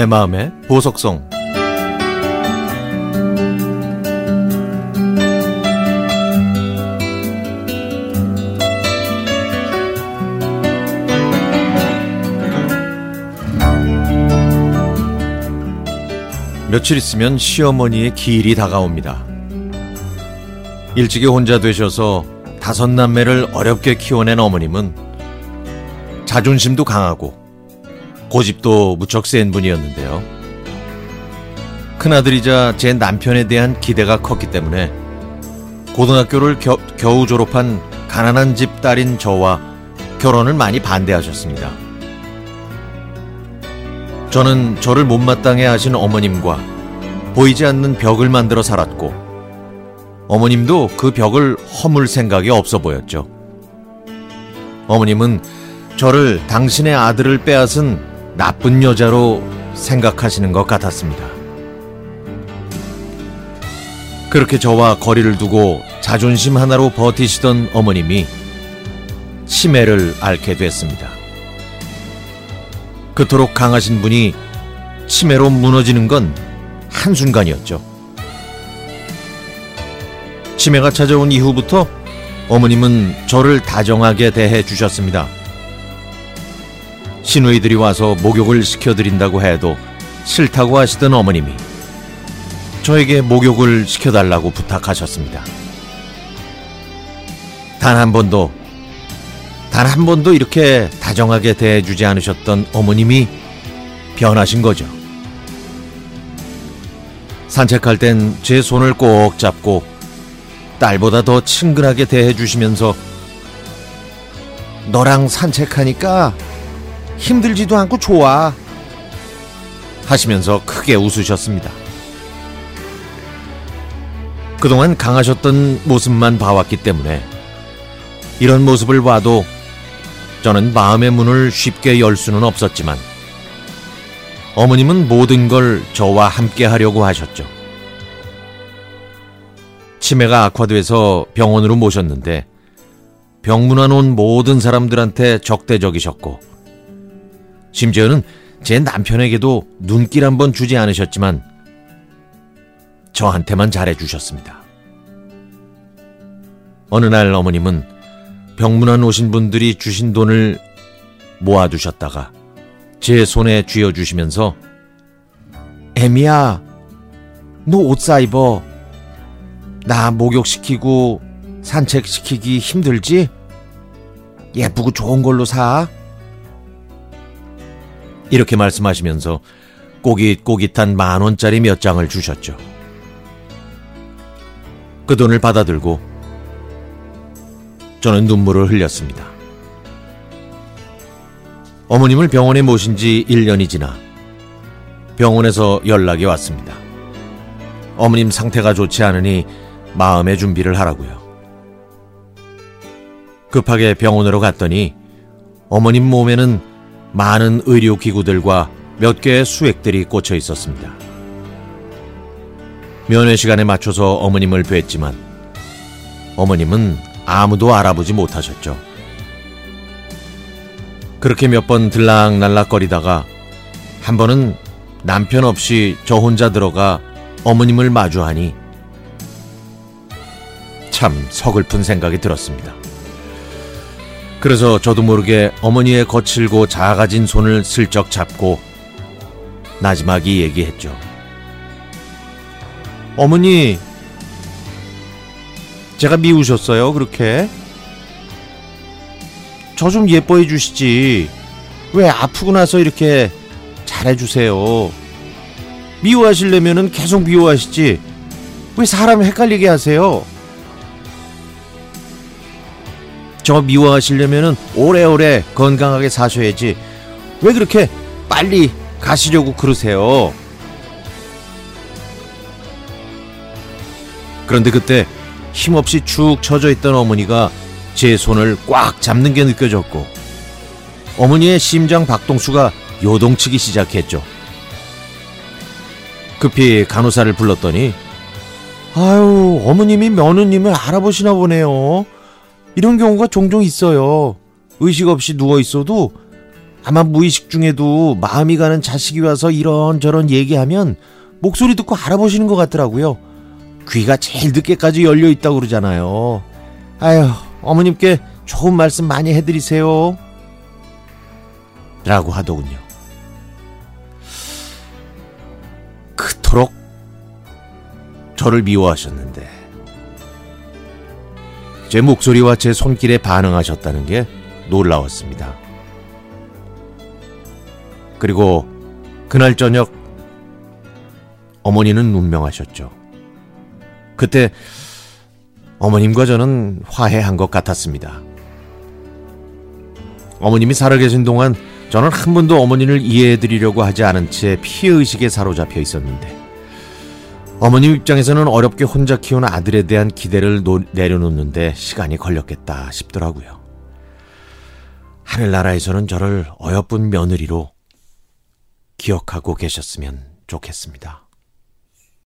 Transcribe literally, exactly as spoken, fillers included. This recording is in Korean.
내 마음의 보석성. 며칠 있으면 시어머니의 기일이 다가옵니다. 일찍이 혼자 되셔서 다섯 남매를 어렵게 키워낸 어머님은 자존심도 강하고 고집도 무척 센 분이었는데요. 큰아들이자 제 남편에 대한 기대가 컸기 때문에 고등학교를 겨, 겨우 졸업한 가난한 집 딸인 저와 결혼을 많이 반대하셨습니다. 저는 저를 못마땅해 하신 어머님과 보이지 않는 벽을 만들어 살았고, 어머님도 그 벽을 허물 생각이 없어 보였죠. 어머님은 저를 당신의 아들을 빼앗은 나쁜 여자로 생각하시는 것 같았습니다. 그렇게 저와 거리를 두고 자존심 하나로 버티시던 어머님이 치매를 앓게 됐습니다. 그토록 강하신 분이 치매로 무너지는 건 한순간이었죠. 치매가 찾아온 이후부터 어머님은 저를 다정하게 대해 주셨습니다. 시누이들이 와서 목욕을 시켜드린다고 해도 싫다고 하시던 어머님이 저에게 목욕을 시켜달라고 부탁하셨습니다. 단 한 번도 단 한 번도 이렇게 다정하게 대해주지 않으셨던 어머님이 변하신 거죠. 산책할 땐 제 손을 꼭 잡고 딸보다 더 친근하게 대해주시면서 너랑 산책하니까 힘들지도 않고 좋아 하시면서 크게 웃으셨습니다. 그동안 강하셨던 모습만 봐왔기 때문에 이런 모습을 봐도 저는 마음의 문을 쉽게 열 수는 없었지만 어머님은 모든 걸 저와 함께 하려고 하셨죠. 치매가 악화돼서 병원으로 모셨는데 병문안 온 모든 사람들한테 적대적이셨고, 심지어는 제 남편에게도 눈길 한번 주지 않으셨지만 저한테만 잘해주셨습니다. 어느 날 어머님은 병문안 오신 분들이 주신 돈을 모아두셨다가 제 손에 쥐어주시면서 애미야, 너 옷 사입어. 나 목욕시키고 산책시키기 힘들지? 예쁘고 좋은 걸로 사. 이렇게 말씀하시면서 꼬깃꼬깃한 만 원짜리 몇 장을 주셨죠. 그 돈을 받아들고 저는 눈물을 흘렸습니다. 어머님을 병원에 모신 지 일 년이 지나 병원에서 연락이 왔습니다. 어머님 상태가 좋지 않으니 마음의 준비를 하라고요. 급하게 병원으로 갔더니 어머님 몸에는 많은 의료기구들과 몇 개의 수액들이 꽂혀 있었습니다. 면회 시간에 맞춰서 어머님을 뵀지만 어머님은 아무도 알아보지 못하셨죠. 그렇게 몇 번 들락날락거리다가 한 번은 남편 없이 저 혼자 들어가 어머님을 마주하니 참 서글픈 생각이 들었습니다. 그래서 저도 모르게 어머니의 거칠고 작아진 손을 슬쩍 잡고 나지막이 얘기했죠. 어머니, 제가 미우셨어요, 그렇게? 저 좀 예뻐해 주시지. 왜 아프고 나서 이렇게 잘해 주세요. 미워하시려면은 계속 미워하시지. 왜 사람을 헷갈리게 하세요? 저 미워하시려면은 오래오래 건강하게 사셔야지. 왜 그렇게 빨리 가시려고 그러세요? 그런데 그때 힘없이 축 처져 있던 어머니가 제 손을 꽉 잡는 게 느껴졌고, 어머니의 심장 박동수가 요동치기 시작했죠. 급히 간호사를 불렀더니, 아유, 어머님이 며느님을 알아보시나 보네요. 이런 경우가 종종 있어요. 의식 없이 누워 있어도 다만 무의식 중에도 마음이 가는 자식이 와서 이런저런 얘기하면 목소리 듣고 알아보시는 것 같더라고요. 귀가 제일 늦게까지 열려있다고 그러잖아요. 아휴, 어머님께 좋은 말씀 많이 해드리세요 라고 하더군요. 그토록 저를 미워하셨는데 제 목소리와 제 손길에 반응하셨다는 게 놀라웠습니다. 그리고 그날 저녁 어머니는 운명하셨죠. 그때 어머님과 저는 화해한 것 같았습니다. 어머님이 살아계신 동안 저는 한 번도 어머니를 이해해드리려고 하지 않은 채 피해의식에 사로잡혀 있었는데 어머님 입장에서는 어렵게 혼자 키운 아들에 대한 기대를 노, 내려놓는데 시간이 걸렸겠다 싶더라고요. 하늘나라에서는 저를 어여쁜 며느리로 기억하고 계셨으면 좋겠습니다.